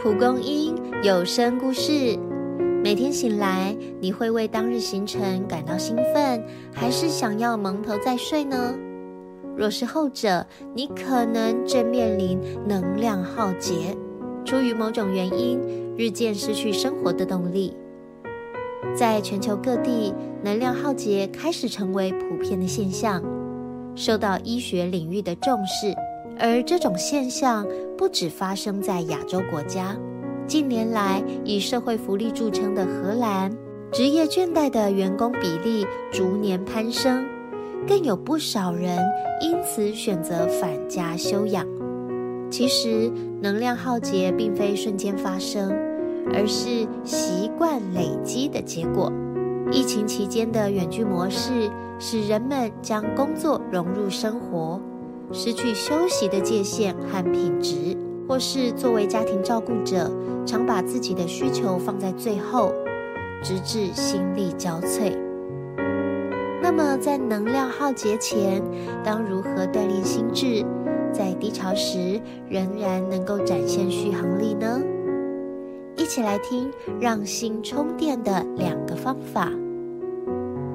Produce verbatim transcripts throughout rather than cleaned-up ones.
蒲公英有声故事，每天醒来，你会为当日行程感到兴奋，还是想要蒙头再睡呢？若是后者，你可能正面临能量耗竭，出于某种原因，日渐失去生活的动力。在全球各地，能量耗竭开始成为普遍的现象，受到医学领域的重视。而这种现象不只发生在亚洲国家，近年来以社会福利著称的荷兰，职业倦怠的员工比例逐年攀升，更有不少人因此选择返家休养。其实，能量耗竭并非瞬间发生，而是习惯累积的结果。疫情期间的远距模式，使人们将工作融入生活，失去休息的界限和品质，或是作为家庭照顾者，常把自己的需求放在最后，直至心力交瘁。那么在能量耗竭前，当如何锻炼心智，在低潮时仍然能够展现续航力呢？一起来听让心充电的两个方法。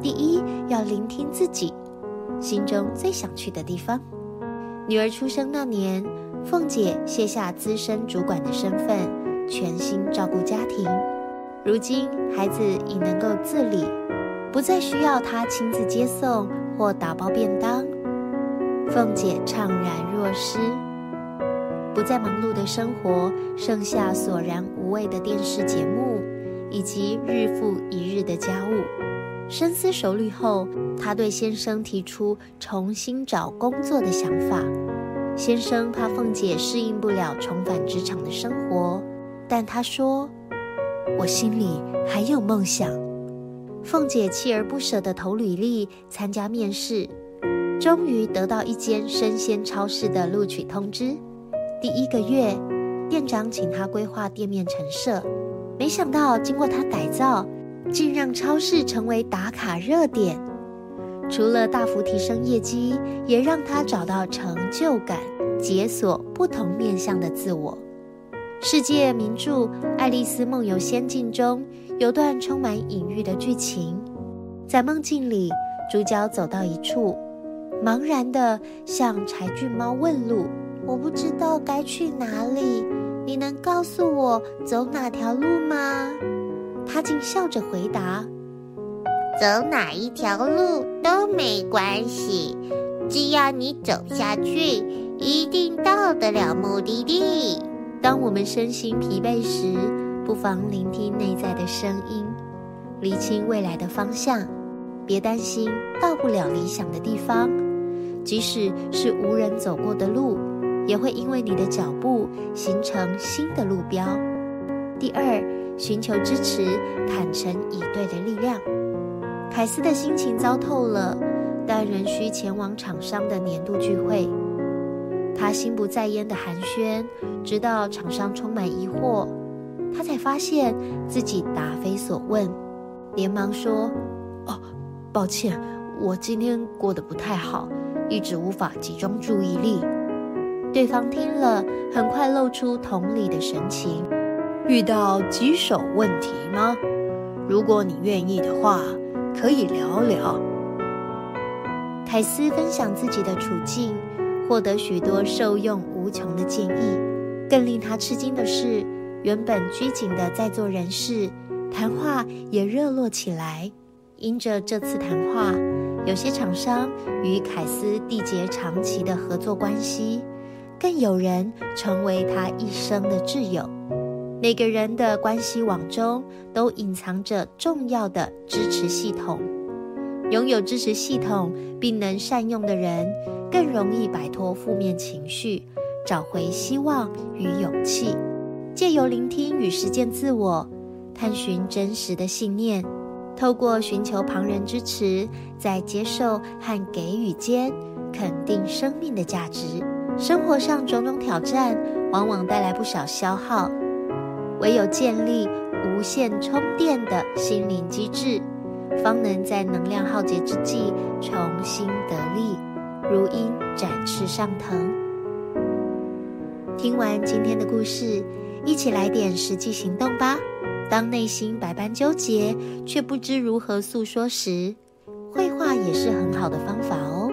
第一，要聆听自己心中最想去的地方。女儿出生那年，凤姐卸下资深主管的身份，全心照顾家庭。如今孩子已能够自理，不再需要她亲自接送或打包便当，凤姐怅然若失。不再忙碌的生活，剩下索然无味的电视节目以及日复一日的家务。深思熟虑后，他对先生提出重新找工作的想法。先生怕凤姐适应不了重返职场的生活，但他说：“我心里还有梦想。”凤姐锲而不舍地投履历，参加面试，终于得到一间生鲜超市的录取通知。第一个月，店长请他规划店面陈设，没想到经过他改造，竟让超市成为打卡热点。除了大幅提升业绩，也让他找到成就感，解锁不同面向的自我。世界名著《爱丽丝梦游仙境》中有段充满隐喻的剧情，在梦境里，主角走到一处，茫然地向柴郡猫问路：“我不知道该去哪里，你能告诉我走哪条路吗？”他竟笑着回答：“走哪一条路都没关系，只要你走下去，一定到得了目的地。”当我们身心疲惫时，不妨聆听内在的声音，厘清未来的方向。别担心到不了理想的地方，即使是无人走过的路，也会因为你的脚步形成新的路标。第二，寻求支持，坦诚以对的力量。凯斯的心情糟透了，但仍需前往厂商的年度聚会。他心不在焉的寒暄，直到厂商充满疑惑，他才发现自己答非所问，连忙说：“哦，抱歉，我今天过得不太好，一直无法集中注意力。”对方听了，很快露出同理的神情。遇到棘手问题吗？如果你愿意的话，可以聊聊。凯斯分享自己的处境，获得许多受用无穷的建议。更令他吃惊的是，原本拘谨的在座人士，谈话也热络起来。因着这次谈话，有些厂商与凯斯缔结长期的合作关系，更有人成为他一生的挚友。每个人的关系网中都隐藏着重要的支持系统，拥有支持系统并能善用的人，更容易摆脱负面情绪，找回希望与勇气。借由聆听与实践自我，探寻真实的信念，透过寻求旁人支持，在接受和给予间肯定生命的价值。生活上种种挑战往往带来不少消耗，唯有建立无限充电的心灵机制，方能在能量耗竭之际重新得力，如鹰展翅上腾。听完今天的故事，一起来点实际行动吧。当内心百般纠结却不知如何诉说时，绘画也是很好的方法哦。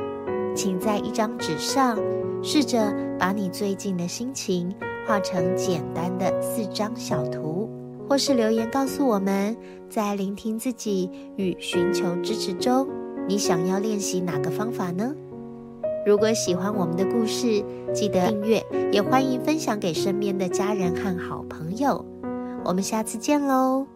请在一张纸上试着把你最近的心情画成简单的四张小图，或是留言告诉我们，在聆听自己与寻求支持中，你想要练习哪个方法呢？如果喜欢我们的故事，记得订阅，也欢迎分享给身边的家人和好朋友。我们下次见喽。